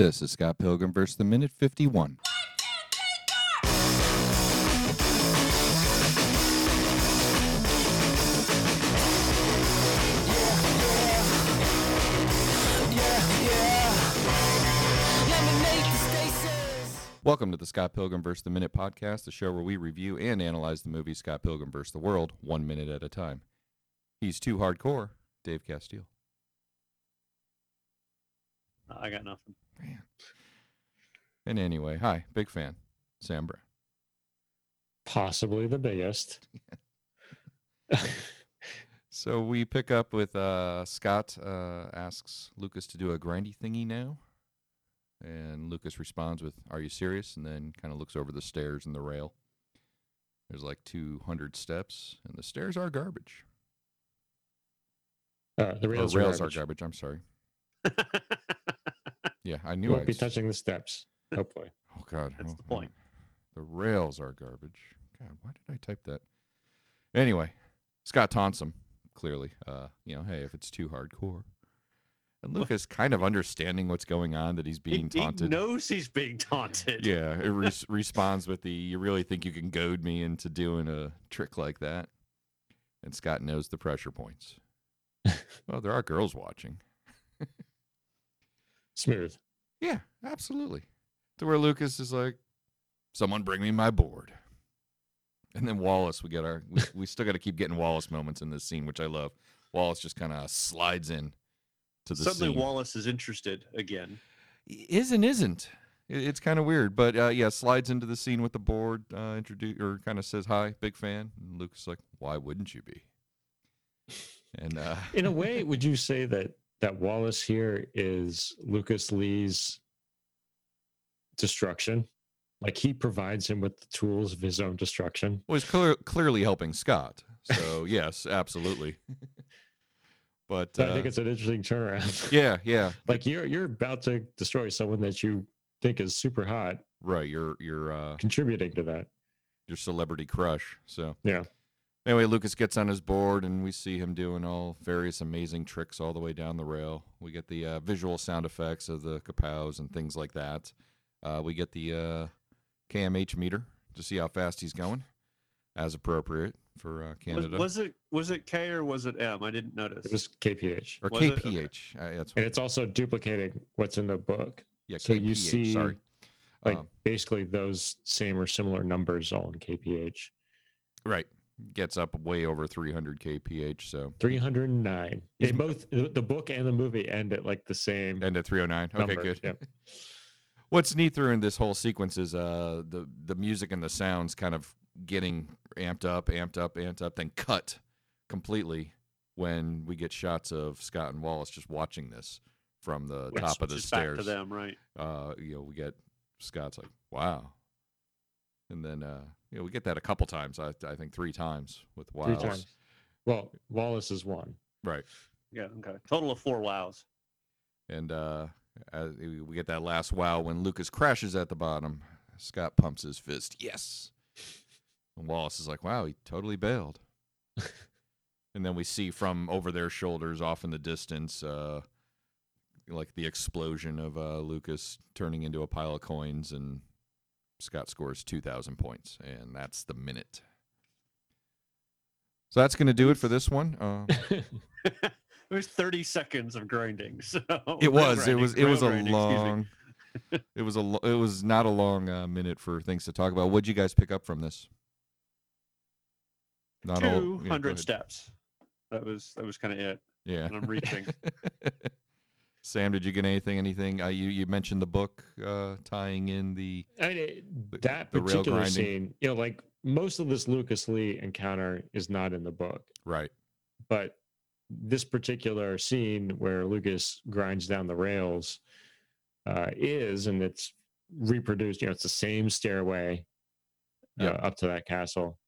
This is Scott Pilgrim vs. the Minute 51. Welcome to the Scott Pilgrim vs. the Minute podcast, the show where we review and analyze the movie Scott Pilgrim vs. the World 1 minute at a time. He's too hardcore, Dave Castile. I got nothing. Man. And anyway, hi, big fan, Sam Brown. Possibly the biggest. So we pick up with Scott asks Lucas to do a grindy thingy now. And Lucas responds with, "Are you serious?" And then kind of looks over the stairs and the rail. There's like 200 steps, and the stairs are garbage. The rails are garbage. I'm sorry. Yeah, I knew I won't be touching the steps, hopefully. Oh, God. That's the point. The rails are garbage. God, why did I type that? Anyway, Scott taunts him, clearly. Hey, if it's too hardcore. And Lucas kind of understanding what's going on, that he's being taunted. He knows he's being taunted. Yeah, it responds with the, "You really think you can goad me into doing a trick like that?" And Scott knows the pressure points. Well, there are girls watching. Smooth. Yeah, absolutely. To where Lucas is like, "Someone bring me my board." And then Wallace, we still got to keep getting Wallace moments in this scene, which I love. Wallace just kind of slides in. Suddenly scene. Wallace is interested again. Isn't. It's kind of weird, but slides into the scene with the board, kind of says, "Hi, big fan." And Luke's like, "Why wouldn't you be?" And in a way, would you say that Wallace here is Lucas Lee's destruction? Like, he provides him with the tools of his own destruction. Well, he's clearly helping Scott. So yes, absolutely. But I think it's an interesting turnaround. Yeah. Like, you're about to destroy someone that you think is super hot. Right. You're contributing to that. Your celebrity crush. So yeah. Anyway, Lucas gets on his board, and we see him doing all various amazing tricks all the way down the rail. We get the visual sound effects of the kapows and things like that. We get the KMH meter to see how fast he's going, as appropriate for Canada. Was it K or was it M? I didn't notice. It was KPH. Or was KPH. Okay. And it's also duplicating what's in the book. Yeah, so KPH, you see, sorry. Basically those same or similar numbers all in KPH. Right. Gets up way over 300 KPH, so 309. It's both the book and the movie end at like the same. End at 309. Okay, number. Good. Yep. What's neat through in this whole sequence is the music and the sounds kind of getting amped up, then cut completely when we get shots of Scott and Wallace just watching this from the top of the stairs. Back to them, right? We get Scott's like, "Wow," and then we get that a couple times. I think three times with Wallace. Three times. Well, Wallace is one, right? Yeah. Okay. Total of four wows. And we get that last wow when Lucas crashes at the bottom. Scott pumps his fist. Yes. And Wallace is like, "Wow, he totally bailed." And then we see from over their shoulders off in the distance, like the explosion of Lucas turning into a pile of coins, and Scott scores 2,000 points, and that's the minute. So that's going to do it for this one. It was 30 seconds of grinding. So it was not a long minute for things to talk about. What'd you guys pick up from this? 200 steps. That was kind of it. Yeah, and I'm reaching. Sam, did you get anything? You mentioned the book tying in the. The particular scene. Like most of this Lucas Lee encounter is not in the book, right? But this particular scene where Lucas grinds down the rails is, and it's reproduced. It's the same stairway up to that castle.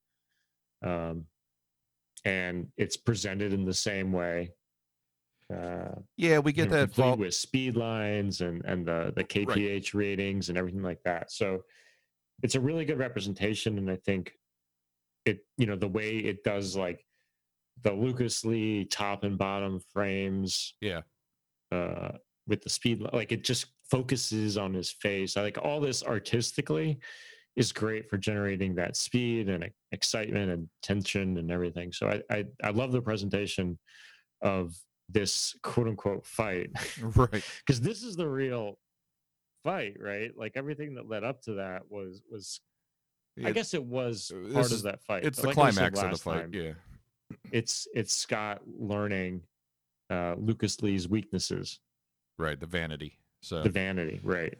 And it's presented in the same way. We get that with speed lines and the KPH ratings and everything like that. So it's a really good representation, and I think the way it does, like the Lucas Lee top and bottom frames, with the speed, like it just focuses on his face. I like all this artistically is great for generating that speed and excitement and tension and everything. So I love the presentation of this quote unquote fight. Right. Because this is the real fight, right? Like everything that led up to that was I guess it was part of that fight. It's the climax of the fight. Yeah. It's Scott learning Lucas Lee's weaknesses. Right. The vanity. Right.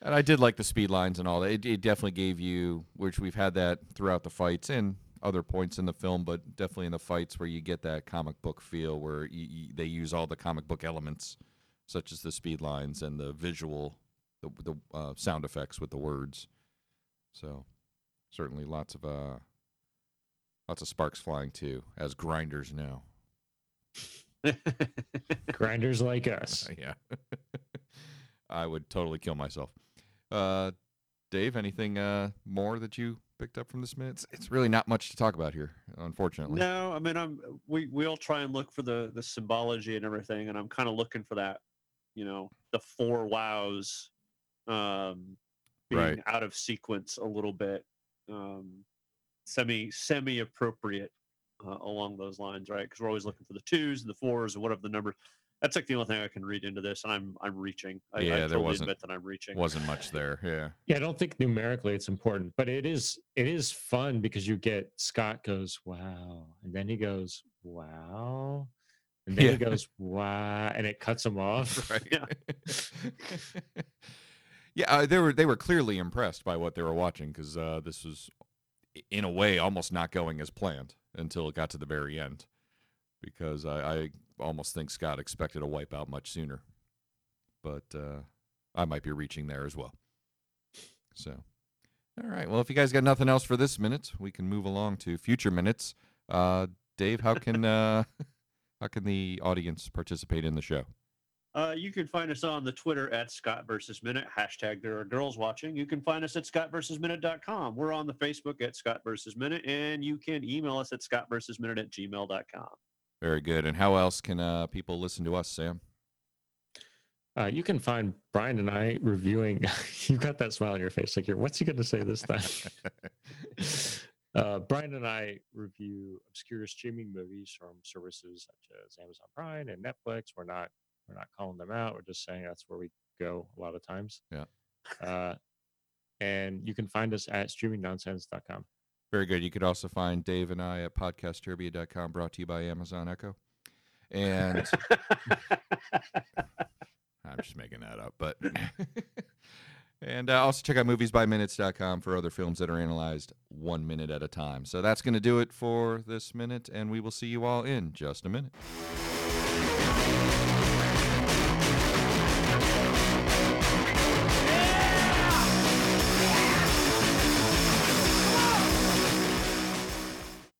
And I did like the speed lines and all that. It definitely gave you, which we've had that throughout the fights and other points in the film, but definitely in the fights where you get that comic book feel where they use all the comic book elements, such as the speed lines and the visual, the sound effects with the words. So certainly lots of sparks flying too, as grinders know. Grinders like us. Yeah. I would totally kill myself. Dave, anything more that you picked up from this minute? It's really not much to talk about here, unfortunately. No, I mean, we'll try and look for the symbology and everything, and I'm kind of looking for that, you know, the four wows being right. Out of sequence a little bit, semi-appropriate along those lines, right? Because we're always looking for the twos and the fours and whatever the number. That's like the only thing I can read into this, and I'm reaching. I totally admit that I'm reaching. Wasn't much there, yeah. Yeah, I don't think numerically it's important, but it is fun because you get Scott goes, wow, and then he goes, wow, and then he goes, wow, and it cuts him off. Right. Yeah, they were clearly impressed by what they were watching because this was, in a way, almost not going as planned until it got to the very end because I almost think Scott expected a wipeout much sooner, but I might be reaching there as well. So, all right. Well, if you guys got nothing else for this minute, we can move along to future minutes. Dave, how can the audience participate in the show? You can find us on the Twitter at Scott vs. Minute, # there are girls watching. You can find us at scottversusminute.com. We're on the Facebook at Scott vs. Minute, and you can email us at scottversusminute@gmail.com. Very good. And how else can people listen to us, Sam? You can find Brian and I reviewing. You've got that smile on your face. Like, what's he going to say this time? Brian and I review obscure streaming movies from services such as Amazon Prime and Netflix. We're not calling them out. We're just saying that's where we go a lot of times. Yeah. And you can find us at streamingnonsense.com. Very good. You could also find Dave and I at PodcastTurbia.com, brought to you by Amazon Echo. And I'm just making that up. But and also check out moviesbyminutes.com for other films that are analyzed 1 minute at a time. So that's going to do it for this minute, and we will see you all in just a minute.